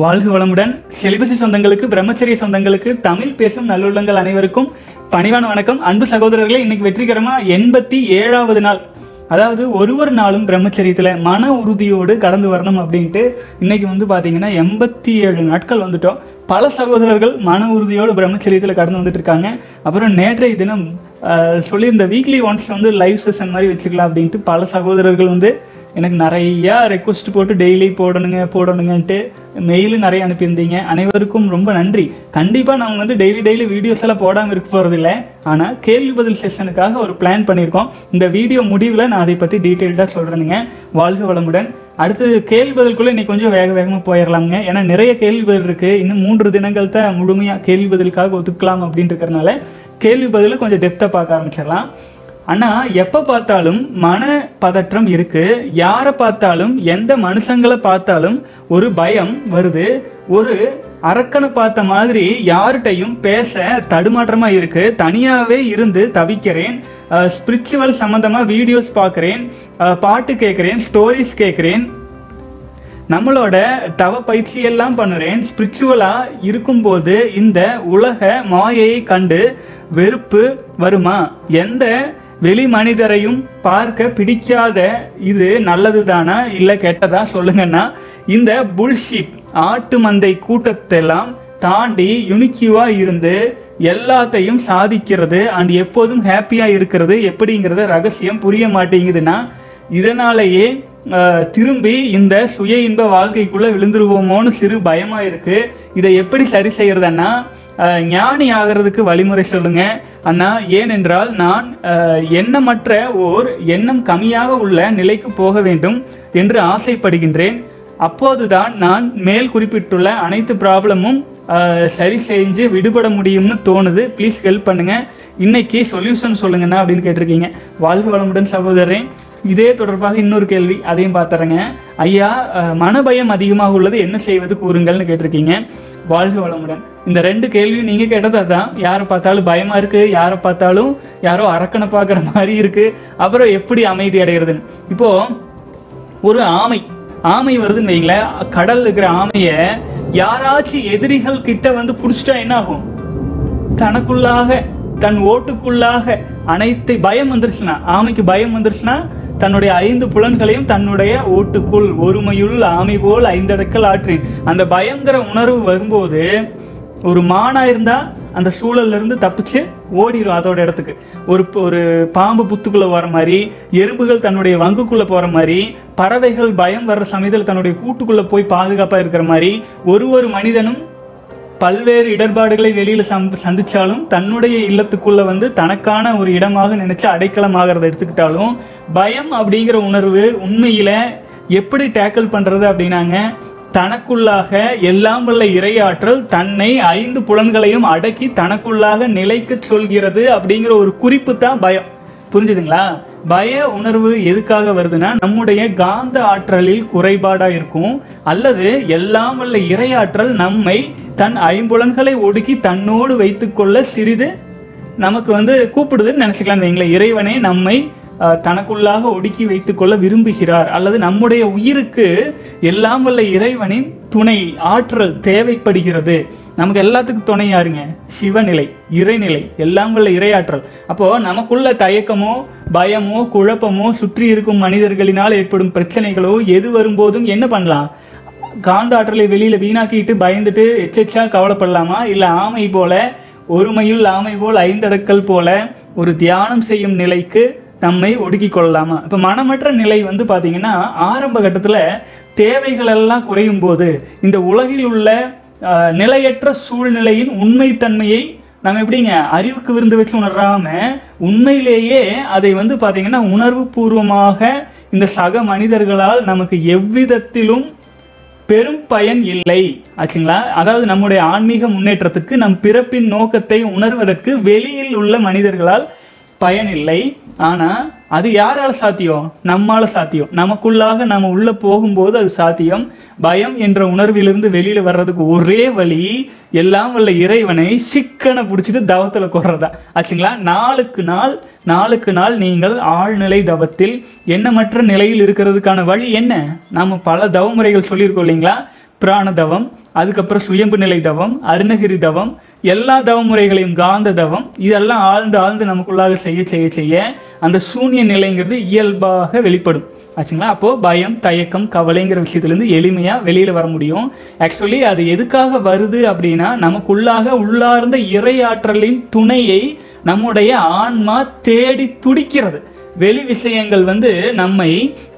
வாழ்க வளமுடன். செலிபசி சொந்தங்களுக்கு, பிரம்மச்சரிய சொந்தங்களுக்கு, தமிழ் பேசும் நல்லுள்ளங்கள் அனைவருக்கும் பணிவான வணக்கம். அன்பு சகோதரர்களே, இன்னைக்கு வெற்றிகரமாக 87வது நாள், அதாவது ஒரு நாளும் பிரம்மச்சரியத்தில் மன உறுதியோடு கடந்து வரணும் அப்படின்ட்டு இன்னைக்கு வந்து பார்த்தீங்கன்னா 87 நாட்கள் வந்துட்டோம். பல சகோதரர்கள் மன உறுதியோடு பிரம்மச்சரியத்தில் கடந்து வந்துட்டு இருக்காங்க. அப்புறம் நேற்றைய தினம் சொல்லியிருந்த வீக்லி ஒன்ஸ் வந்து லைவ் செஷன் மாதிரி வச்சுக்கலாம் அப்படின்ட்டு பல சகோதரர்கள் வந்து எனக்கு நிறையா ரெக்வஸ்ட் போட்டு டெய்லி போடணுங்கன்ட்டு மெயிலு நிறைய அனுப்பியிருந்தீங்க. அனைவருக்கும் ரொம்ப நன்றி. கண்டிப்பாக நாங்கள் வந்து டெய்லி வீடியோஸ் எல்லாம் போடாமல் இருக்க போகிறதில்ல. ஆனால் கேள்வி பதில் செஷனுக்காக ஒரு பிளான் பண்ணியிருக்கோம். இந்த வீடியோ முடிவில் நான் அதை பற்றி டீட்டெயில்டாக சொல்கிறேனுங்க. வாழ்க வளமுடன். அடுத்தது கேள்வி பதிலுக்குள்ளே இன்னைக்கு கொஞ்சம் வேகமாக போயிடலாமுங்க. ஏன்னா நிறைய கேள்வி பதில் இருக்குது. இன்னும் 3 தினங்கள் தான் முழுமையாக கேள்வி பதிலுக்காக ஒதுக்கலாம் அப்படின்ட்டு இருக்கிறனால கேள்வி பதிலை கொஞ்சம் டெப்த்தாக பார்க்க ஆரம்பிச்சிடலாம். ஆனால் எப்போ பார்த்தாலும் மன பதற்றம் இருக்குது. யாரை பார்த்தாலும், எந்த மனுஷங்களை பார்த்தாலும் ஒரு பயம் வருது. ஒரு அரக்கனை பார்த்த மாதிரி யார்கிட்டையும் பேச தடுமாற்றமாக இருக்குது. தனியாகவே இருந்து தவிக்கிறேன். ஸ்பிரிச்சுவல் சம்மந்தமாக வீடியோஸ் பார்க்குறேன், பாட்டு கேட்குறேன், ஸ்டோரிஸ் கேட்குறேன், நம்மளோட தவ பயிற்சியெல்லாம் பண்ணுறேன். ஸ்பிரிச்சுவலாக இருக்கும்போது இந்த உலக மாயையை கண்டு வெறுப்பு வருமா? எந்த வெளி மனிதரையும் பார்க்க பிடிக்காத இது நல்லது தானா இல்லை கெட்டதா சொல்லுங்கன்னா, இந்த புல்ஷிப் ஆட்டு மந்தை கூட்டத்தெல்லாம் தாண்டி யுனிக்யூவாக இருந்து எல்லாத்தையும் சாதிக்கிறது அண்ட் எப்போதும் ஹாப்பியாக இருக்கிறது எப்படிங்கிறத ரகசியம் புரிய மாட்டேங்குதுன்னா, இதனாலேயே திரும்பி இந்த சுய இன்ப வாழ்க்கைக்குள்ளே விழுந்துருவோமோன்னு சிறு பயமாக இருக்குது. இதை எப்படி சரி செய்கிறதுன்னா, ஞானி ஆகிறதுக்கு வழிமுறை சொல்லுங்க அண்ணா. ஏனென்றால் நான் எண்ணமற்ற ஓர் எண்ணம் கம்மியாக உள்ள நிலைக்கு போக வேண்டும் என்று ஆசைப்படுகின்றேன். அப்போதுதான் நான் மேல் குறிப்பிட்டுள்ள அனைத்து ப்ராப்ளமும் சரி செஞ்சு விடுபட முடியும்னு தோணுது. ப்ளீஸ் ஹெல்ப் பண்ணுங்கள், இன்னைக்கு சொல்யூஷன் சொல்லுங்கண்ணா அப்படின்னு கேட்டிருக்கீங்க. வாழ்க வளமுடன் சகோதரன். இதே தொடர்பாக இன்னொரு கேள்வி, அதையும் பார்த்துறேங்க. ஐயா, மனபயம் அதிகமாக உள்ளது, என்ன செய்வது கூறுங்கள்னு கேட்டிருக்கீங்க. வாழ்க வளமுடன். இந்த 2 கேள்வியும் நீங்கள் கேட்டதாக தான். யாரை பார்த்தாலும் பயமாக இருக்குது, யாரை பார்த்தாலும் யாரோ அரக்கனை பார்க்குற மாதிரி இருக்குது, அப்புறம் எப்படி அமைதி அடைகிறதுன்னு. இப்போது ஒரு ஆமை வருதுன்னு வைங்களேன். கடலில் இருக்கிற ஆமையை யாராச்சும் எதிரிகள் கிட்ட வந்து பிடிச்சிட்டா என்ன ஆகும்? தனக்குள்ளாக, தன் ஓட்டுக்குள்ளாக அனைத்து பயம் வந்துருச்சுன்னா, ஆமைக்கு பயம் வந்துருச்சுன்னா தன்னுடைய 5 புலன்களையும் தன்னுடைய ஓட்டுக்குள் ஒருமையுள் ஆமை போல் 5 அடக்கல் ஆற்றேன். அந்த பயங்கர உணர்வு வரும்போது ஒரு மானா இருந்தால் அந்த சூழல்லேருந்து தப்பிச்சு ஓடிடும் அதோட இடத்துக்கு. ஒரு பாம்பு புத்துக்குள்ளே போகிற மாதிரி, எறும்புகள் தன்னுடைய வங்குக்குள்ளே போகிற மாதிரி, பறவைகள் பயம் வர்ற சமயத்தில் தன்னுடைய கூட்டுக்குள்ளே போய் பாதுகாப்பாக இருக்கிற மாதிரி, ஒரு மனிதனும் பல்வேறு இடர்பாடுகளை வெளியில் சந்தித்தாலும் தன்னுடைய இல்லத்துக்குள்ளே வந்து தனக்கான ஒரு இடமாக நினச்சி அடைக்கலமாகறத எடுத்துக்கிட்டாலும் பயம் அப்படிங்கிற உணர்வு உண்மையில் எப்படி டேக்கிள் பண்ணுறது அப்படின்னாங்க, தனக்குள்ளாக எல்லாம் வல்ல இறையாற்றல் தன்னை 5 புலன்களையும் அடக்கி தனக்குள்ளாக நிலைக்க சொல்கிறது அப்படிங்கிற ஒரு குறிப்பு தான் பயம். புரிஞ்சுதுங்களா? பய உணர்வு எதுக்காக வருதுன்னா, நம்முடைய காந்த ஆற்றலில் குறைபாடாக இருக்கும், அல்லது எல்லாம் வல்ல இறையாற்றல் நம்மை தன் 5 புலன்களை ஒடுக்கி தன்னோடு வைத்துக்கொள்ள சிறிது நமக்கு வந்து கூப்பிடுதுன்னு நினச்சிக்கலாம் வைங்களேன். இறைவனே நம்மை தனக்குள்ளாக ஒடுக்கி வைத்துக்கொள்ள விரும்புகிறார், அல்லது நம்முடைய உயிருக்கு எல்லாம் வல்ல இறைவனின் துணை ஆற்றல் தேவைப்படுகிறது. நமக்கு எல்லாத்துக்கும் துணை யாருங்க? சிவநிலை, இறைநிலை, எல்லாம் வல்ல இறையாற்றல். அப்போது நமக்குள்ள தயக்கமோ, பயமோ, குழப்பமோ, சுற்றி இருக்கும் மனிதர்களினால் ஏற்படும் பிரச்சனைகளோ எது வரும்போதும் என்ன பண்ணலாம்? காந்த ஆற்றலை வெளியில் வீணாக்கிட்டு பயந்துட்டு எச்சா கவலைப்படலாமா? இல்லை ஆமை போல, ஒருமையுள் ஆமை போல் 5 அடக்கல் போல ஒரு தியானம் செய்யும் நிலைக்கு நம்மை ஒடுக்கி கொள்ளலாமா? இப்போ மனமற்ற நிலை வந்து பார்த்திங்கன்னா, ஆரம்ப கட்டத்தில் தேவைகளெல்லாம் குறையும் போது இந்த உலகில் உள்ள நிலையற்ற சூழ்நிலையின் உண்மைத்தன்மையை நம்ம எப்படிங்க அறிவுக்கு விருந்து வச்சு உணராமல் உண்மையிலேயே அதை வந்து பார்த்திங்கன்னா உணர்வு பூர்வமாக இந்த சக மனிதர்களால் நமக்கு எவ்விதத்திலும் பெரும் பயன் இல்லை ஆச்சுங்களா. அதாவது நம்முடைய ஆன்மீக முன்னேற்றத்துக்கு, நம் பிறப்பின் நோக்கத்தை உணர்வதற்கு வெளியில் உள்ள மனிதர்களால் பயனில்லை. ஆனால் அது யாரால் சாத்தியம்? நம்மால் சாத்தியம். நமக்குள்ளாக நம்ம உள்ளே போகும்போது அது சாத்தியம். பயம் என்ற உணர்விலிருந்து வெளியில் வர்றதுக்கு ஒரே வழி எல்லாம் வல்ல இறைவனை சிக்கனை பிடிச்சிட்டு தவத்தில் கொள்றதா ஆச்சுங்களா. நாளுக்கு நாள் நீங்கள் ஆழ்நிலை தவத்தில் எண்ணமற்ற நிலையில் இருக்கிறதுக்கான வழி என்ன? நாம் பல தவ முறைகள் சொல்லியிருக்கோம் இல்லைங்களா. பிராண தவம், அதுக்கப்புறம் சுயம்பு நிலை தவம், அருணகிரி தவம், எல்லா தவ முறைகளையும் காந்த தவம் இதெல்லாம் ஆழ்ந்து ஆழ்ந்து நமக்குள்ளாக செய்ய செய்ய செய்ய அந்த சூன்ய நிலைங்கிறது இயல்பாக வெளிப்படும் ஆச்சுங்களா. அப்போது பயம், தயக்கம், கவலைங்கிற விஷயத்துலேருந்து எளிமையாக வெளியில் வர முடியும். ஆக்சுவலி அது எதுக்காக வருது அப்படின்னா, நமக்குள்ளாக உள்ளார்ந்த இறையாற்றலின் துணையை நம்முடைய ஆன்மா தேடி துடிக்கிறது. வெளி விஷயங்கள் நம்மை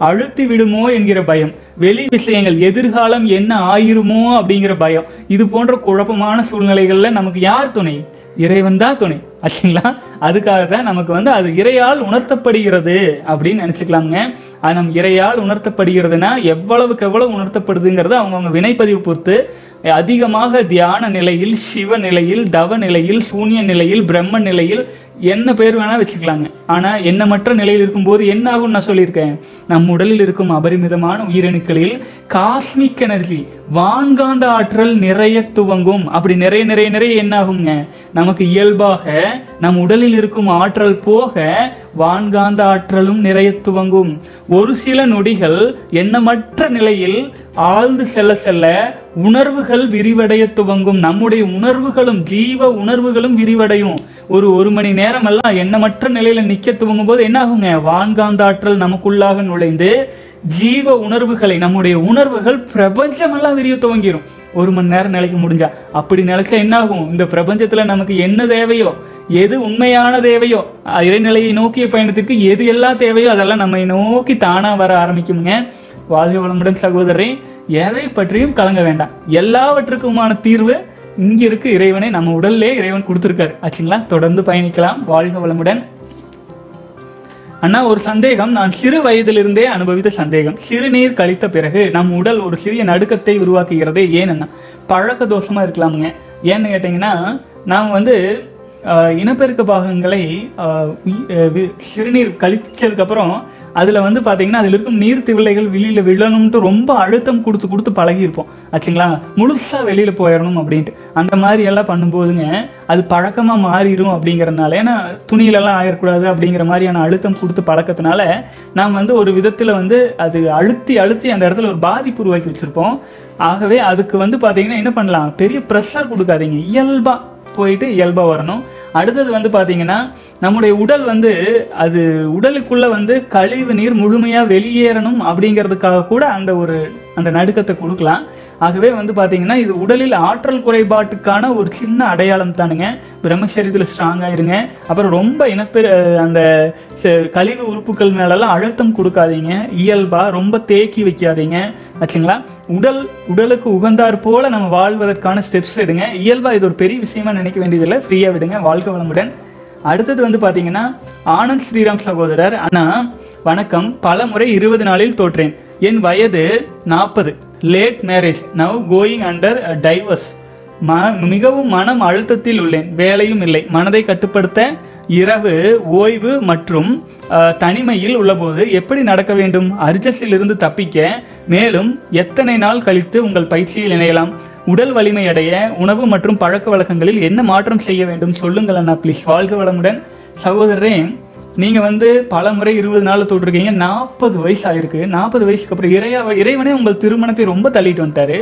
அழுத்தி விடுமோ என்கிற பயம், வெளி விஷயங்கள் எதிர்காலம் என்ன ஆயிருமோ அப்படிங்கிற பயம், இது போன்ற குழப்பமான சூழ்நிலைகளில் நமக்கு யார் துணை? இறைவன் தான் துணை ஆச்சுங்களா. அதுக்காக தான் நமக்கு அது இறையால் உணர்த்தப்படுகிறது அப்படின்னு நினச்சிக்கலாமுங்க. அது நம் இறையால் உணர்த்தப்படுகிறதுனா எவ்வளவுக்கு எவ்வளவு உணர்த்தப்படுதுங்கிறது அவங்கவுங்க வினைப்பதிவு பொறுத்து. அதிகமாக தியான நிலையில், சிவ நிலையில், தவ நிலையில், சூன்ய நிலையில், பிரம்ம நிலையில் என்ன பேர் வேணால் வச்சுக்கலாங்க. ஆனால் எண்ணமற்ற நிலையில் இருக்கும்போது என்ன ஆகும்னு நான் சொல்லியிருக்கேன். நம் உடலில் இருக்கும் அபரிமிதமான உயிரணுக்களில் காஸ்மிக் எனர்ஜி, வான்காந்த ஆற்றல் நிறைய துவங்கும். அப்படி நிறைய நிறைய நிறைய என்ன ஆகுங்க, நமக்கு இயல்பாக நம் உடலில் இருக்கும் ஆற்றல் போக வான்காந்த ஆற்றலும் நிறைய துவங்கும். ஒரு சில நொடிகள் எண்ணமற்ற நிலையில் ஆழ்ந்து செல்ல செல்ல உணர்வுகள் விரிவடைய துவங்கும். நம்முடைய உணர்வுகளும் ஜீவ உணர்வுகளும் விரிவடையும். ஒரு மணி நேரம் எல்லாம் எண்ணமற்ற நிலையில் நிற்க துவங்கும் போது என்ன ஆகுங்க, வான்காந்த ஆற்றல் நமக்குள்ளாக நுழைந்து ஜீவ உணர்வுகளை, நம்முடைய உணர்வுகள் பிரபஞ்சமெல்லாம் விரிய துவங்கிடும். ஒரு மணி நேரம் நிலைக்க முடிஞ்சா. அப்படி நிலைச்சா என்ன ஆகும், இந்த பிரபஞ்சத்தில் நமக்கு என்ன தேவையோ, எது உண்மையான தேவையோ, இறைநிலையை நோக்கிய பயணத்துக்கு எது எல்லாம் தேவையோ அதெல்லாம் நம்மை நோக்கி தானாக வர ஆரம்பிக்குங்க. வாழ்க வளமுடன் சகோதரரே. எதை பற்றியும் கலங்க வேண்டாம். எல்லாவற்றுக்குமான தீர்வு இங்கே இருக்கு. இறைவனை நம்ம உடல்லே இறைவன் கொடுத்துருக்காரு ஆச்சுங்களா. தொடர்ந்து பயணிக்கலாம். வாழ்க வளமுடன். அண்ணா, ஒரு சந்தேகம். நான் சிறு வயதிலிருந்தே அனுபவித்த சந்தேகம். சிறுநீர் கழித்த பிறகு நம் உடல் ஒரு சிறிய நடுக்கத்தை உருவாக்குகிறது. ஏன்னா பழக்க தோஷமாக இருக்கலாமுங்க. ஏன்னு கேட்டிங்கன்னா, நாம் இனப்பெருக்க பாகங்களை சிறுநீர் கழிச்சதுக்கப்புறம் அதில் பார்த்திங்கன்னா அதில் இருக்கும் நீர் திவளைகள் வெளியில் விழணும்ட்டு ரொம்ப அழுத்தம் கொடுத்து கொடுத்து பழகியிருப்போம் ஆச்சுங்களா. முழுசாக வெளியில் போயிடணும் அப்படின்ட்டு அந்த மாதிரி எல்லாம் பண்ணும்போதுங்க அது பழக்கமாக மாறிடும் அப்படிங்கிறதுனால, ஏன்னா துணியிலெல்லாம் ஆயிடக்கூடாது அப்படிங்கிற மாதிரியான அழுத்தம் கொடுத்து பழக்கத்தினால நாம் ஒரு விதத்தில் அது அழுத்தி அழுத்தி அந்த இடத்துல ஒரு பாதிப்பு உருவாக்கி வச்சுருப்போம். ஆகவே அதுக்கு பார்த்திங்கன்னா என்ன பண்ணலாம், பெரிய ப்ரெஷர் கொடுக்காதீங்க. இயல்பாக போயிட்டு இயல்பாக வரணும். அடுத்தது பார்த்தீங்கன்னா, நம்முடைய உடல் அது உடலுக்குள்ளே கழிவு நீர் முழுமையாக வெளியேறணும் அப்படிங்கிறதுக்காக கூட அந்த நடுக்கத்தை கொடுக்கலாம். ஆகவே பார்த்தீங்கன்னா, இது உடலில் ஆற்றல் குறைபாட்டுக்கான ஒரு சின்ன அடையாளம் தானுங்க. பிரம்மச்சரியத்தில் ஸ்ட்ராங்காக இருங்க. அப்புறம் ரொம்ப அந்த கழிவு உறுப்புக்கள் மேலெல்லாம் அழுத்தம் கொடுக்காதீங்க. இயல்பாக ரொம்ப தேக்கி வைக்காதீங்க ஆச்சுங்களா. உடலுக்கு உகந்தார் போல நம்ம வாழ்வதற்கான ஸ்டெப்ஸ் எடுங்க. இயல்பாக இது ஒரு பெரிய விஷயமா நினைக்க வேண்டியதில்லை. ஃப்ரீயாக விடுங்க. வாழ்க வளமுடன். அடுத்தது பார்த்தீங்கன்னா, ஆனந்த் ஸ்ரீராம் சகோதரர். அண்ணா வணக்கம். பல முறை 20 நாளில் தோற்றேன். என் வயது 40. Late marriage. Now going under divorce. மிகவும் மனம் அழுத்தத்தில் உள்ளேன். வேலையும் இல்லை. மனதை கட்டுப்படுத்த இரவு ஓய்வு மற்றும் தனிமையில் உள்ளபோது எப்படி நடக்க வேண்டும்? அர்ஜஸிலிருந்து தப்பிக்க மேலும் எத்தனை நாள் கழித்து உங்கள் பயிற்சியில் இணையலாம்? உடல் வலிமை அடைய உணவு மற்றும் பழக்க வழக்கங்களில் என்ன மாற்றம் செய்ய வேண்டும்? சொல்லுங்கள் அண்ணா ப்ளீஸ். வாழ்க வளமுடன். சகோதரரே, நீங்கள் பல முறை 20 நாள் தொட்டிருக்கீங்க. 40 வயசு ஆகிருக்கு. 40 வயசுக்கு அப்புறம் இறைவனே உங்கள் திருமணத்தை ரொம்ப தள்ளிட்டு வந்துட்டாரு.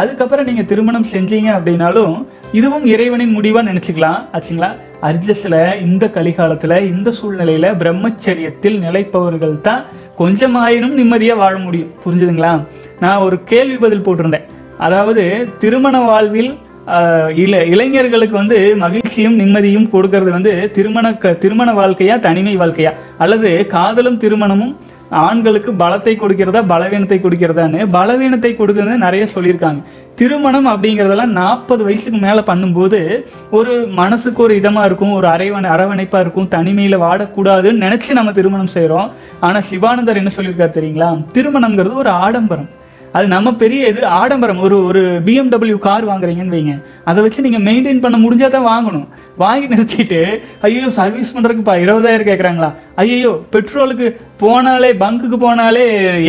அதுக்கப்புறம் நீங்கள் திருமணம் செஞ்சீங்க அப்படின்னாலும் இதுவும் இறைவனின் முடிவாக நினச்சிக்கலாம் ஆச்சுங்களா. அர்ஜஸில் இந்த கலிகாலத்தில் இந்த சூழ்நிலையில் பிரம்மச்சரியத்தில் நிலைப்பவர்கள் தான் கொஞ்சமாயினும் நிம்மதியாக வாழ முடியும். புரிஞ்சுதுங்களா. நான் ஒரு கேள்வி பதில் போட்டிருந்தேன். அதாவது திருமண வாழ்வில் இளைஞர்களுக்கு மகிழ்ச்சியும் நிம்மதியும் கொடுக்கறது திருமண வாழ்க்கையா, தனிமை வாழ்க்கையா, அல்லது காதலும் திருமணமும் ஆண்களுக்கு பலத்தை கொடுக்கிறதா பலவீனத்தை கொடுக்கிறதான்னு பலவீனத்தை கொடுக்குறது நிறைய சொல்லியிருக்காங்க. திருமணம் அப்படிங்கிறதெல்லாம் 40 வயசுக்கு மேலே பண்ணும்போது ஒரு மனசுக்கு ஒரு இதமாக இருக்கும், ஒரு அரவணைப்பாக இருக்கும். தனிமையில் வாடக்கூடாதுன்னு நினச்சி நம்ம திருமணம் செய்கிறோம். ஆனால் சிவானந்தர் என்ன சொல்லியிருக்காரு தெரியுங்களா, திருமணங்கிறது ஒரு ஆடம்பரம். அது நம்ம பெரிய ஆடம்பரம். ஒரு BMW கார் வாங்குறீங்கன்னு வைங்க, அதை வச்சு நீங்கள் மெயின்டைன் பண்ண முடிஞ்சால் தான் வாங்கணும். வாங்கி நிறுத்திட்டு ஐயோ சர்வீஸ் பண்ணுறதுக்குப்பா 20,000 கேட்குறாங்களா, ஐயோ பெட்ரோலுக்கு போனாலே பங்குக்கு போனாலே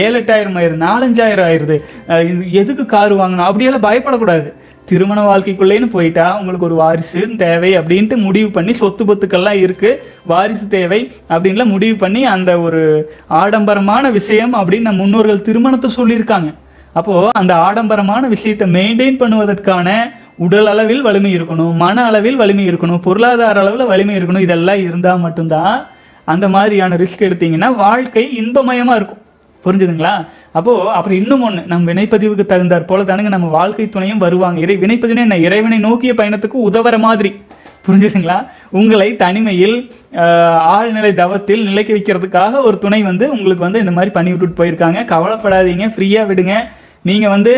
7-8 ஆயிரம் ஆயிடுது, 4-5 ஆயிரம் ஆயிடுது, எதுக்கு கார் வாங்கணும் அப்படியெல்லாம் பயப்படக்கூடாது. திருமண வாழ்க்கைக்குள்ளேன்னு போயிட்டா உங்களுக்கு ஒரு வாரிசு தேவை அப்படின்ட்டு முடிவு பண்ணி, சொத்து பத்துக்கள்லாம் இருக்குது, வாரிசு தேவை அப்படின்லாம் முடிவு பண்ணி அந்த ஒரு ஆடம்பரமான விஷயம் அப்படின்னு நம்ம முன்னோர்கள் திருமணத்தை சொல்லியிருக்காங்க. அப்போது அந்த ஆடம்பரமான விஷயத்தை மெயின்டைன் பண்ணுவதற்கான உடல் அளவில் வலிமை இருக்கணும், மன அளவில் வலிமை இருக்கணும், பொருளாதார அளவில் வலிமை இருக்கணும். இதெல்லாம் இருந்தால் மட்டும்தான் அந்த மாதிரியான ரிஸ்க் எடுத்தீங்கன்னா வாழ்க்கை இன்பமயமாக இருக்கும். புரிஞ்சுதுங்களா? அப்போது அப்புறம் இன்னும் ஒன்று, நம் வினைப்பதிவுக்கு தகுந்தாற் போல தானுங்க நம்ம வாழ்க்கை துணையும் வருவாங்க. வினைப்பதிவுனா என்ன? இறைவனை நோக்கிய பயணத்துக்கு உதவுற மாதிரி. புரிஞ்சுதுங்களா? உங்களை தனிமையில் ஆழ்நிலை தவத்தில் நிலைக்க வைக்கிறதுக்காக ஒரு துணை வந்து உங்களுக்கு வந்து இந்த மாதிரி பண்ணி விட்டுட்டு போயிருக்காங்க. கவலைப்படாதீங்க, ஃப்ரீயாக விடுங்க. நீங்கள் வந்து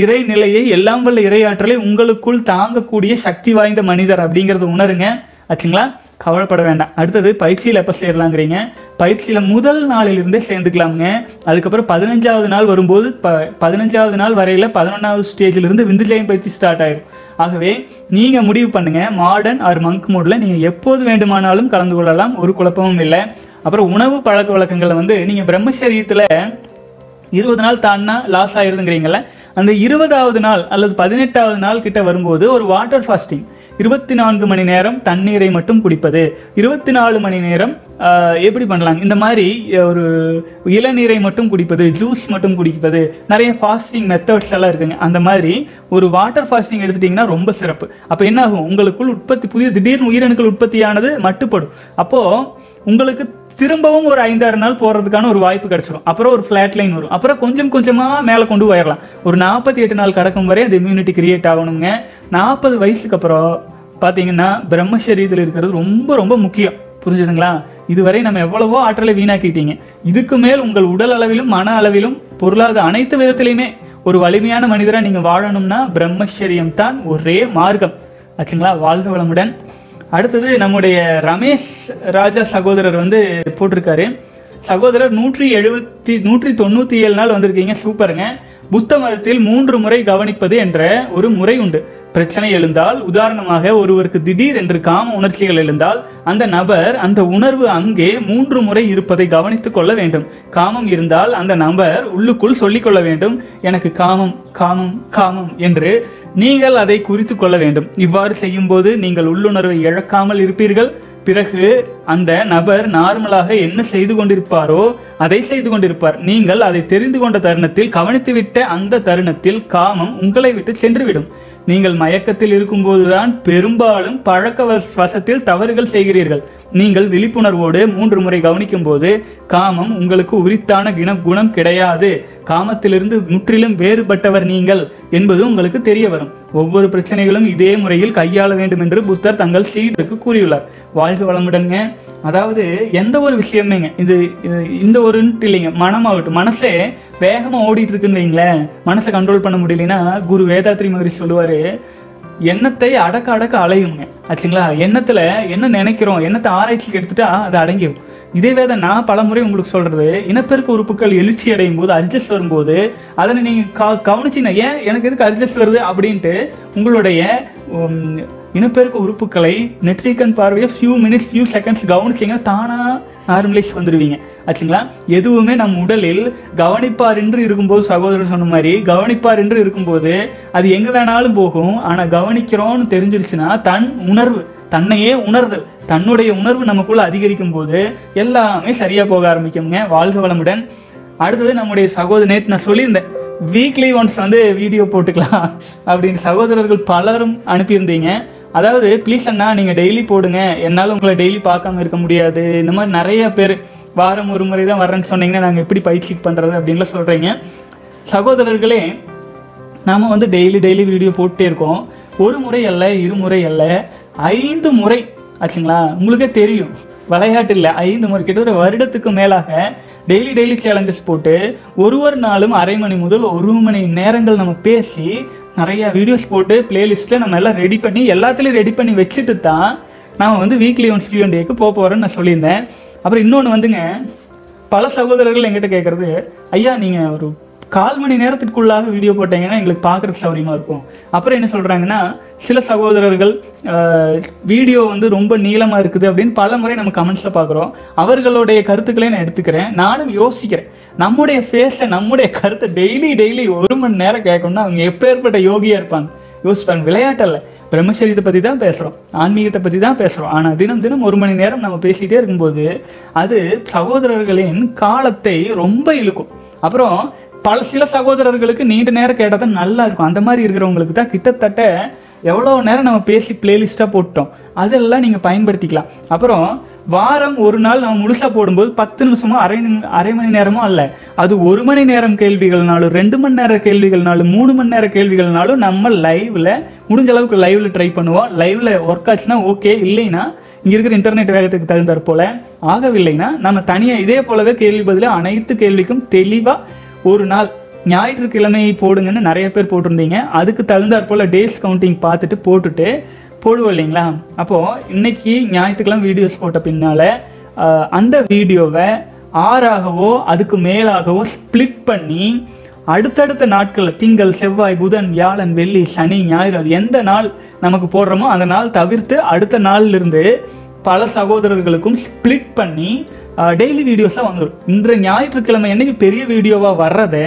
இறைநிலையை, எல்லாம் வல்ல இறையாற்றலை உங்களுக்குள் தாங்கக்கூடிய சக்தி வாய்ந்த மனிதர் அப்படிங்கிறத உணருங்க. ஆச்சுங்களா? கவலைப்பட வேண்டாம். அடுத்தது பயிற்சியில் எப்போ சேரலாங்கிறீங்க? பயிற்சியில் முதல் நாளிலிருந்தே சேர்ந்துக்கலாமுங்க. அதுக்கப்புறம் 15வது நாள் வரும்போது 15வது நாள் வரையில் 11வது ஸ்டேஜிலிருந்து விந்துஜயம் பயிற்சி ஸ்டார்ட் ஆகிடும். ஆகவே நீங்கள் முடிவு பண்ணுங்கள், மாடர்ன் ஆர் மங்க் மோடில் நீங்கள் எப்போது வேண்டுமானாலும் கலந்து கொள்ளலாம், ஒரு குழப்பமும் இல்லை. அப்புறம் உணவு பழக்க வழக்கங்களில் வந்து நீங்கள் பிரம்மச்சரியத்தில் 20 நாள் தாண்டினா லாஸ் ஆகிருதுங்கிறீங்கள, அந்த 20வது நாள் அல்லது 18வது நாள் கிட்ட வரும்போது ஒரு வாட்டர் ஃபாஸ்டிங், 24 மணி நேரம் தண்ணீரை மட்டும் குடிப்பது, 24 மணி நேரம் எப்படி பண்ணலாம், இந்த மாதிரி ஒரு இளநீரை மட்டும் குடிப்பது, ஜூஸ் மட்டும் குடிப்பது, நிறைய ஃபாஸ்டிங் மெத்தட்ஸ் எல்லாம் இருக்குங்க. அந்த மாதிரி ஒரு வாட்டர் ஃபாஸ்டிங் எடுத்துட்டிங்கன்னா ரொம்ப சிறப்பு. அப்போ என்னாகும், உங்களுக்குள் உற்பத்தி புதிய திடீர்னு உயிரணுக்கள் உற்பத்தியானது மட்டுப்படும். அப்போது உங்களுக்கு திரும்பவும் ஒரு 5-6 நாள் போகிறதுக்கான ஒரு வாய்ப்பு கிடச்சிடும். அப்புறம் ஒரு ஃப்ளாட் லைன் வரும். அப்புறம் கொஞ்சம் கொஞ்சமாக மேலே கொண்டு போயிடலாம். ஒரு 48 நாள் கடக்கும் வரை அந்த இம்யூனிட்டி கிரியேட் ஆகணுங்க. 40 வயசுக்கு அப்புறம் பார்த்தீங்கன்னா பிரம்மச்சரியத்தில் இருக்கிறது ரொம்ப ரொம்ப முக்கியம். புரிஞ்சுதுங்களா? இதுவரை நம்ம எவ்வளவோ ஆற்றலை வீணாக்கிட்டீங்க. இதுக்கு மேல் உங்கள் உடல் அளவிலும் மன அளவிலும் பொருளாதார அனைத்து விதத்திலையுமே ஒரு வலிமையான மனிதராக நீங்கள் வாழணும்னா பிரம்மச்சரியம் தான் ஒரே மார்க்கம். ஆச்சுங்களா? வாழ்க வளமுடன். அடுத்தது நம்முடைய ரமேஷ் ராஜா சகோதரர் வந்து போட்டிருக்காரு. சகோதரர் 197 நாள் வந்திருக்கீங்க. சூப்பருங்க. புத்த மதத்தில் 3 முறை கவனிப்பது என்ற ஒரு முறை உண்டு. பிரச்சனை எழுந்தால், உதாரணமாக ஒருவருக்கு திடீர் என்று காம உணர்ச்சிகள் எழுந்தால், அந்த நபர் அந்த உணர்வு அங்கே 3 முறை இருப்பதை கவனித்து கொள்ள வேண்டும். காமம் இருந்தால் அந்த நபர் உள்ளுக்குள் சொல்லிக்கொள்ள வேண்டும், எனக்கு காமம் காமம் காமம் என்று நீங்கள் அதை குறித்து கொள்ள வேண்டும். இவ்வாறு செய்யும் போது நீங்கள் உள்ளுணர்வை இழக்காமல் இருப்பீர்கள். பிறகு அந்த நபர் நார்மலாக என்ன செய்து கொண்டிருப்பாரோ அதை செய்து கொண்டிருப்பார். நீங்கள் அதை தெரிந்து கொண்ட தருணத்தில், கவனித்துவிட்ட அந்த தருணத்தில் காமம் உங்களை விட்டு சென்றுவிடும். நீங்கள் மயக்கத்தில் இருக்கும்போதுதான் பெரும்பாலும் பழக்க வசத்தில் தவறுகள் செய்கிறீர்கள். நீங்கள் விழிப்புணர்வோடு 3 முறை கவனிக்கும் போது காமம் உங்களுக்கு உரித்தான குணம் கிடையாது, காமத்திலிருந்து முற்றிலும் வேறுபட்டவர் நீங்கள் என்பது உங்களுக்கு தெரிய வரும். ஒவ்வொரு பிரச்சனைகளும் இதே முறையில் கையாள வேண்டும் என்று புத்தர் தங்கள் சீடருக்கு கூறியுள்ளார். வாழ்க வளமுடனுங்க. அதாவது எந்த ஒரு விஷயமேங்க, இது இந்த ஒரு இல்லைங்க, மனமாகட்டும், மனசே வேகமாக ஓடிட்டு இருக்குன்னு வைங்களேன், மனசை கண்ட்ரோல் பண்ண முடியலைன்னா குரு வேதாத்ரி மகரிஷி சொல்லுவார், எண்ணத்தை அடக்க அடக்க அலையுங்க. ஆச்சுங்களா? எண்ணத்தில் என்ன நினைக்கிறோம், எண்ணத்தை ஆராய்ச்சிக்கு எடுத்துட்டா அது அடங்கிடும். இதே வேத நான் பலமுறை உங்களுக்கு சொல்கிறது, இனப்பெருக்க உறுப்புகள் எழுச்சி அடையும் போது, அட்ஜஸ்ட் வரும்போது, அதனை நீங்கள் கவனிச்சின்னா, ஏன் எனக்கு எதுக்கு அட்ஜஸ்ட் வருது அப்படின்ட்டு உங்களுடைய இனப்பெருக்க உறுப்புகளை நெற்றிக்கண் பார்வையை ஃபியூ செகண்ட்ஸ் கவனிச்சிங்கன்னா தானாக நார்மலைஸ் வந்துடுவீங்க. ஆச்சுங்களா? எதுவுமே நம் உடலில் கவனிப்பார் என்று இருக்கும்போது, சகோதரர் சொன்ன மாதிரி கவனிப்பார் என்று இருக்கும்போது அது எங்கே வேணாலும் போகும். ஆனால் கவனிக்கிறோன்னு தெரிஞ்சிருச்சுன்னா தன் உணர்வு, தன்னையே உணர்தல், தன்னுடைய உணர்வு நமக்குள்ளே அதிகரிக்கும் போது எல்லாமே சரியாக போக ஆரம்பிக்குங்க. வாழ்க வளமுடன். அடுத்தது நம்முடைய சகோதரர், நேற்று நான் சொல்லியிருந்தேன் வீக்லி ஒன்ஸ் வந்து வீடியோ போட்டுக்கலாம் அப்படின்னு சகோதரர்கள் பலரும் அனுப்பியிருந்தீங்க. அதாவது ப்ளீஸ் அண்ணா நீங்கள் டெய்லி போடுங்க, என்னால் உங்களை டெய்லி பார்க்காம இருக்க முடியாது, இந்த மாதிரி நிறைய பேர் வாரம் 1 முறை தான் வரேன்னு சொன்னீங்கன்னா நாங்கள் எப்படி பயிற்சி பண்ணுறது அப்படின்லாம் சொல்கிறீங்க. சகோதரர்களே, நாம் வந்து டெய்லி வீடியோ போட்டே இருக்கோம். 1 முறை அல்ல, 2 முறை அல்ல, 5 முறை. ஆச்சுங்களா? உங்களுக்கே தெரியும், விளையாட்டு இல்லை, 5 முறை கிட்டத்தட்ட வருடத்துக்கு மேலாக டெய்லி சேலஞ்சஸ் போட்டு ஒரு நாளும் 1/2 மணி முதல் 1 மணி நேரங்கள் நம்ம பேசி நிறையா வீடியோஸ் போட்டு பிளேலிஸ்ட்டில் நம்ம எல்லாம் ரெடி பண்ணி எல்லாத்துலேயும் ரெடி பண்ணி வச்சுட்டு தான் நாம் வந்து வீக்லி ஒன்ஸ் கியூ அண்ட் டேக்கு போக போகிறோன்னு நான் சொல்லியிருந்தேன். அப்புறம் இன்னொன்று வந்துங்க, பல சகோதரர்கள் என்கிட்ட கேட்குறது, ஐயா நீங்கள் ஒரு 1/4 மணி நேரத்துக்குள்ளாக வீடியோ போட்டீங்கன்னா எங்களுக்கு பார்க்குறதுக்கு சௌரியமாக இருக்கும். அப்புறம் என்ன சொல்கிறாங்கன்னா, சில சகோதரர்கள் வீடியோ வந்து ரொம்ப நீளமாக இருக்குது அப்படின்னு பல முறை நம்ம கமெண்ட்ஸில் பார்க்குறோம். அவர்களுடைய கருத்துக்களை நான் எடுத்துக்கிறேன், நானும் யோசிக்கிறேன். நம்முடைய ஃபேஸை, நம்முடைய கருத்தை டெய்லி 1 மணி நேரம் கேட்கணும்னா அவங்க எப்பேற்பட்ட யோகியாக இருப்பாங்க. யோசிப்பாங்க. விளையாட்டில் பிரம்மச்சரியத்தை பற்றி தான் பேசுகிறோம், ஆன்மீகத்தை பற்றி தான் பேசுகிறோம். ஆனால் தினம் 1 மணி நேரம் நம்ம பேசிகிட்டே இருக்கும்போது அது சகோதரர்களின் காலத்தை ரொம்ப இழுக்கும். அப்புறம் பல சில சகோதரர்களுக்கு நீண்ட நேரம் கேட்டால் தான் நல்லா இருக்கும். அந்த மாதிரி இருக்கிறவங்களுக்கு தான் கிட்டத்தட்ட எவ்வளோ நேரம் நம்ம பேசி பிளேலிஸ்ட்டாக போட்டோம், அதெல்லாம் நீங்கள் பயன்படுத்திக்கலாம். அப்புறம் வாரம் ஒரு நாள் நம்ம முழுசாக போடும்போது 10 நிமிஷமோ அரை மணி நேரமோ அல்ல, அது 1 மணி நேரம் கேள்விகள்னாலும் 2 மணி நேரம் கேள்விகள்னாலும் 3 மணி நேர கேள்விகள்னாலும் நம்ம லைவில் முடிஞ்ச அளவுக்கு லைவில் ட்ரை பண்ணுவோம். லைவில் ஒர்க் ஆச்சுன்னா ஓகே, இல்லைன்னா இங்கே இருக்கிற இன்டர்நெட் வேகத்துக்கு தகுந்தாற் போல் ஆகவில்லைன்னா நம்ம தனியாக இதே போலவே கேள்வி பதிலாக அனைத்து கேள்விக்கும் தெளிவாக ஒரு நாள் ஞாயிற்றுக்கிழமை போடுங்கன்னு நிறைய பேர் போட்டிருந்தீங்க. அதுக்கு தகுந்தாற் போல் டேஸ் கவுண்டிங் பார்த்துட்டு போடுவோம் இல்லைங்களா. அப்போது இன்றைக்கி ஞாயிற்றுக்கிழமை வீடியோஸ் போட்ட பின்னால் அந்த வீடியோவை 6ஆகவோ அதுக்கு மேலாகவோ ஸ்ப்ளிட் பண்ணி அடுத்தடுத்த நாட்களில் திங்கள் செவ்வாய் புதன் வியாழன் வெள்ளி சனி ஞாயிறு அது எந்த நாள் நமக்கு போடுறோமோ அந்த நாள் தவிர்த்து அடுத்த நாளிலிருந்து பல சகோதரர்களுக்கும் ஸ்ப்ளிட் பண்ணி டெய்லி வீடியோஸாக வந்துடும். இன்றைய ஞாயிற்றுக்கிழமை என்றைக்கு பெரிய வீடியோவாக வர்றதை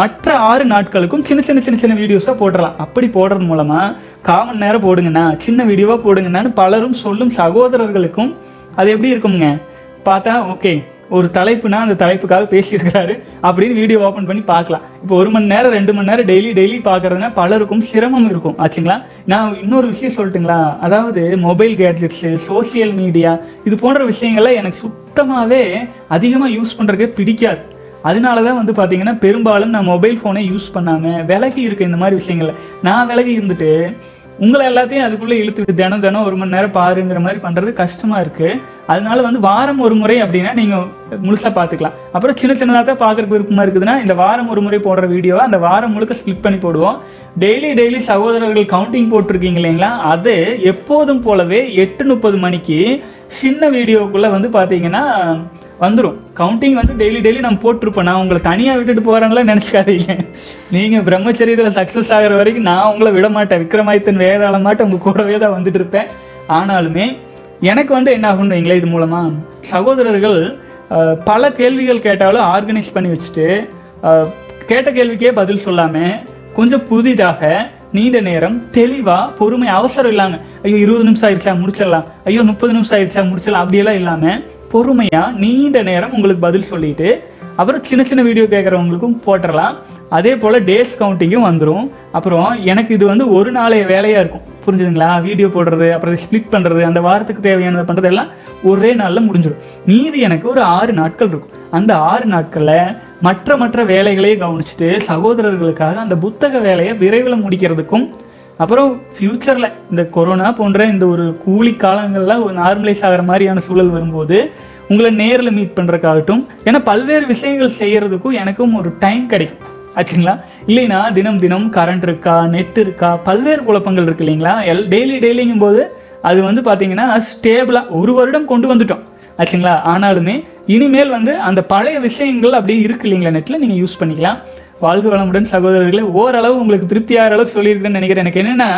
மற்ற 6 நாட்களுக்கும் சின்ன சின்ன சின்ன சின்ன வீடியோஸாக போட்டுடலாம். அப்படி போடுறது மூலமாக காமன் நேரம் போடுங்கண்ணா சின்ன வீடியோவாக போடுங்கண்ணான்னு பலரும் சொல்லும் சகோதரர்களுக்கும் அது எப்படி இருக்குங்க பார்த்தா, ஓகே ஒரு தலைப்புனா அந்த தலைப்புக்காக பேசியிருக்கிறாரு அப்படின்னு வீடியோ ஓப்பன் பண்ணி பார்க்கலாம். இப்போ 1 மணி நேரம் 2 மணி நேரம் டெய்லி பார்க்குறதுனா பலருக்கும் சிரமம் இருக்கும் ஆச்சுங்களா. நான் இன்னொரு விஷயம் சொல்லட்டுங்களா, அதாவது மொபைல் கேட்ஜெட்ஸு சோசியல் மீடியா இது போன்ற விஷயங்களை எனக்கு சுத்தமாகவே அதிகமாக யூஸ் பண்ணுறதுக்கே பிடிக்காது. அதனால தான் வந்து பார்த்திங்கன்னா பெரும்பாலும் நான் மொபைல் ஃபோனை யூஸ் பண்ணாமல் விலகி இருக்கேன். இந்த மாதிரி விஷயங்களை நான் விலகி இருந்துட்டு உங்களை எல்லாத்தையும் அதுக்குள்ளே இழுத்துட்டு தினம் 1 மணி நேரம் பாருங்கிற மாதிரி பண்ணுறது கஷ்டமாக இருக்குது. அதனால வந்து வாரம் 1 முறை அப்படின்னா நீங்கள் முழுசாக பார்த்துக்கலாம். அப்புறம் சின்ன சின்னதாக தான் பார்க்குற விருப்பமாக இருக்குதுன்னா இந்த வாரம் 1 முறை போடுற வீடியோவை அந்த வாரம் முழுக்க ஸ்கிப் பண்ணி போடுவோம். டெய்லி சகோதரர்கள் கவுண்டிங் போட்டிருக்கீங்க இல்லைங்களா, அது எப்போதும் போலவே 8:30 மணிக்கு சின்ன வீடியோக்குள்ளே வந்து பார்த்தீங்கன்னா வந்துடும். கவுண்டிங் வந்து டெய்லி நம்ம போட்டிருப்போம். நான் உங்களை தனியாக விட்டுட்டு போகிறேன்லாம் நினச்சிக்காதீங்க. நீங்கள் பிரம்மச்சரியத்தில் சக்ஸஸ் ஆகிற வரைக்கும் நான் உங்களை விட மாட்டேன். விக்ரமாதித்தன் வேதாள மாட்டேன், உங்கள் கூடவே தான் வந்துட்டு இருப்பேன். ஆனாலுமே எனக்கு வந்து என்ன ஆகும்னு வைங்களேன், இது மூலமாக சகோதரர்கள் பல கேள்விகள் கேட்டாலும் ஆர்கனைஸ் பண்ணி வச்சுட்டு கேட்ட கேள்விக்கே பதில் சொல்லாமல் கொஞ்சம் புதிதாக நீண்ட நேரம் தெளிவாக பொறுமை அவசரம் இல்லாமல் ஐயோ 20 நிமிஷம் ஆயிடுச்சா முடிச்சிடலாம், ஐயோ 30 நிமிஷம் ஆயிடுச்சா முடிச்சிடலாம் அப்படியெல்லாம் இல்லாமல் பொறுமையாக நீண்ட நேரம் உங்களுக்கு பதில் சொல்லிட்டு அப்புறம் சின்ன சின்ன வீடியோ கேட்குறவங்களுக்கும் போட்டுடலாம். அதே போல் டேஸ் கவுண்டிங்கும் வந்துடும். அப்புறம் எனக்கு இது வந்து ஒரு நாளைய வேலையாக இருக்கும், புரிஞ்சுதுங்களா. வீடியோ போடுறது அப்புறம் ஸ்ப்ளிட் பண்ணுறது அந்த வாரத்துக்கு தேவையானதை பண்ணுறது எல்லாம் ஒரே நாளில் முடிஞ்சிடும். மீதி எனக்கு ஒரு 6 நாட்கள் இருக்கும். அந்த 6 நாட்களில் மற்ற வேலைகளையும் கவனிச்சுட்டு சகோதரர்களுக்காக அந்த புத்தக வேலையை விரைவில் முடிக்கிறதுக்கும் அப்புறம் ஃப்யூச்சரில் இந்த கொரோனா போன்ற இந்த ஒரு கூலி காலங்களில் ஒரு நார்மலைஸ் ஆகிற மாதிரியான சூழல் வரும்போது உங்களை நேரில் மீட் பண்ணுறக்காகட்டும், ஏன்னா பல்வேறு விஷயங்கள் செய்கிறதுக்கும் எனக்கும் ஒரு டைம் கிடைக்கும் ஆச்சுங்களா. இல்லைன்னா தினம் கரண்ட் இருக்கா நெட் இருக்கா பல்வேறு குழப்பங்கள் இருக்குது இல்லைங்களா. டெய்லிங்கும் போது அது வந்து பார்த்திங்கன்னா ஸ்டேபிளாக 1 வருடம் கொண்டு வந்துட்டோம் ஆச்சுங்களா. ஆனாலுமே இனிமேல் வந்து அந்த பழைய விஷயங்கள் அப்படியே இருக்கு இல்லைங்களா, நெட்டில் நீங்கள் யூஸ் பண்ணிக்கலாம். வாழ்க வளமுடன் சகோதரர்களே. ஓரளவு உங்களுக்கு திருப்தி ஆகிற அளவு சொல்லியிருக்கேன்னு நினைக்கிறேன். எனக்கு என்னென்னா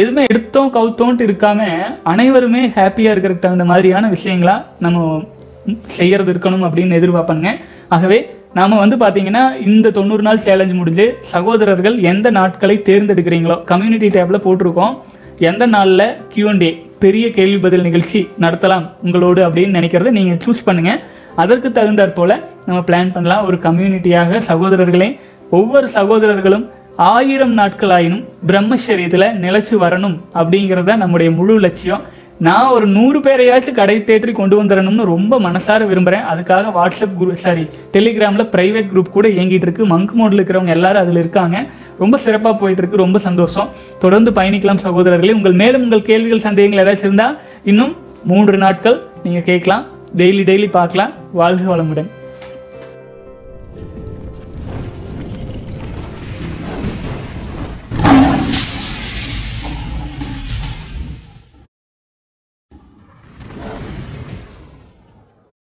எதுவுமே எடுத்தோம் கவுத்தோன்ட்டு இருக்காமல் அனைவருமே ஹாப்பியாக இருக்கிறதுக்கு தகுந்த மாதிரியான விஷயங்களாக நம்ம செய்கிறது இருக்கணும் அப்படின்னு எதிர்பார்ப்பேங்க. ஆகவே நாம் வந்து பார்த்திங்கன்னா இந்த 90 நாள் சேலஞ்ச் முடிஞ்சு சகோதரர்கள் எந்த நாட்களை தேர்ந்தெடுக்கிறீங்களோ கம்யூனிட்டி டேப்பில் போட்டிருக்கோம் எந்த நாளில் Q&A பெரிய கேள்வி பதில் நிகழ்ச்சி நடத்தலாம் உங்களோடு அப்படின்னு நினைக்கிறத நீங்கள் சூஸ் பண்ணுங்கள். அதற்கு தகுந்தாற் போல் நம்ம பிளான் பண்ணலாம் ஒரு கம்யூனிட்டியாக. சகோதரர்களே, ஒவ்வொரு சகோதரர்களும் 1000 நாட்கள் ஆயினும் பிரம்மச்சரியத்தில் நிலச்சி வரணும் அப்படிங்கிறத நம்முடைய முழு லட்சியம். நான் ஒரு 100 பேரையாச்சும் கடை தேற்றி கொண்டு வந்துடணும்னு ரொம்ப மனசார விரும்புகிறேன். அதுக்காக வாட்ஸ்அப் குரூப் டெலிகிராமில் ப்ரைவேட் குரூப் கூட இயங்கிட்டு இருக்கு. மங்க் மோடில் இருக்கிறவங்க எல்லாரும் அதில் இருக்காங்க. ரொம்ப சிறப்பாக போயிட்டு இருக்கு. ரொம்ப சந்தோஷம். தொடர்ந்து பயணிக்கலாம் சகோதரர்களே. உங்கள் கேள்விகள் சந்தேகங்கள் ஏதாச்சும் இருந்தால் இன்னும் 3 நாட்கள் நீங்கள் கேட்கலாம். டெய்லி பார்க்கலாம். வாழ்க வளமுடன்.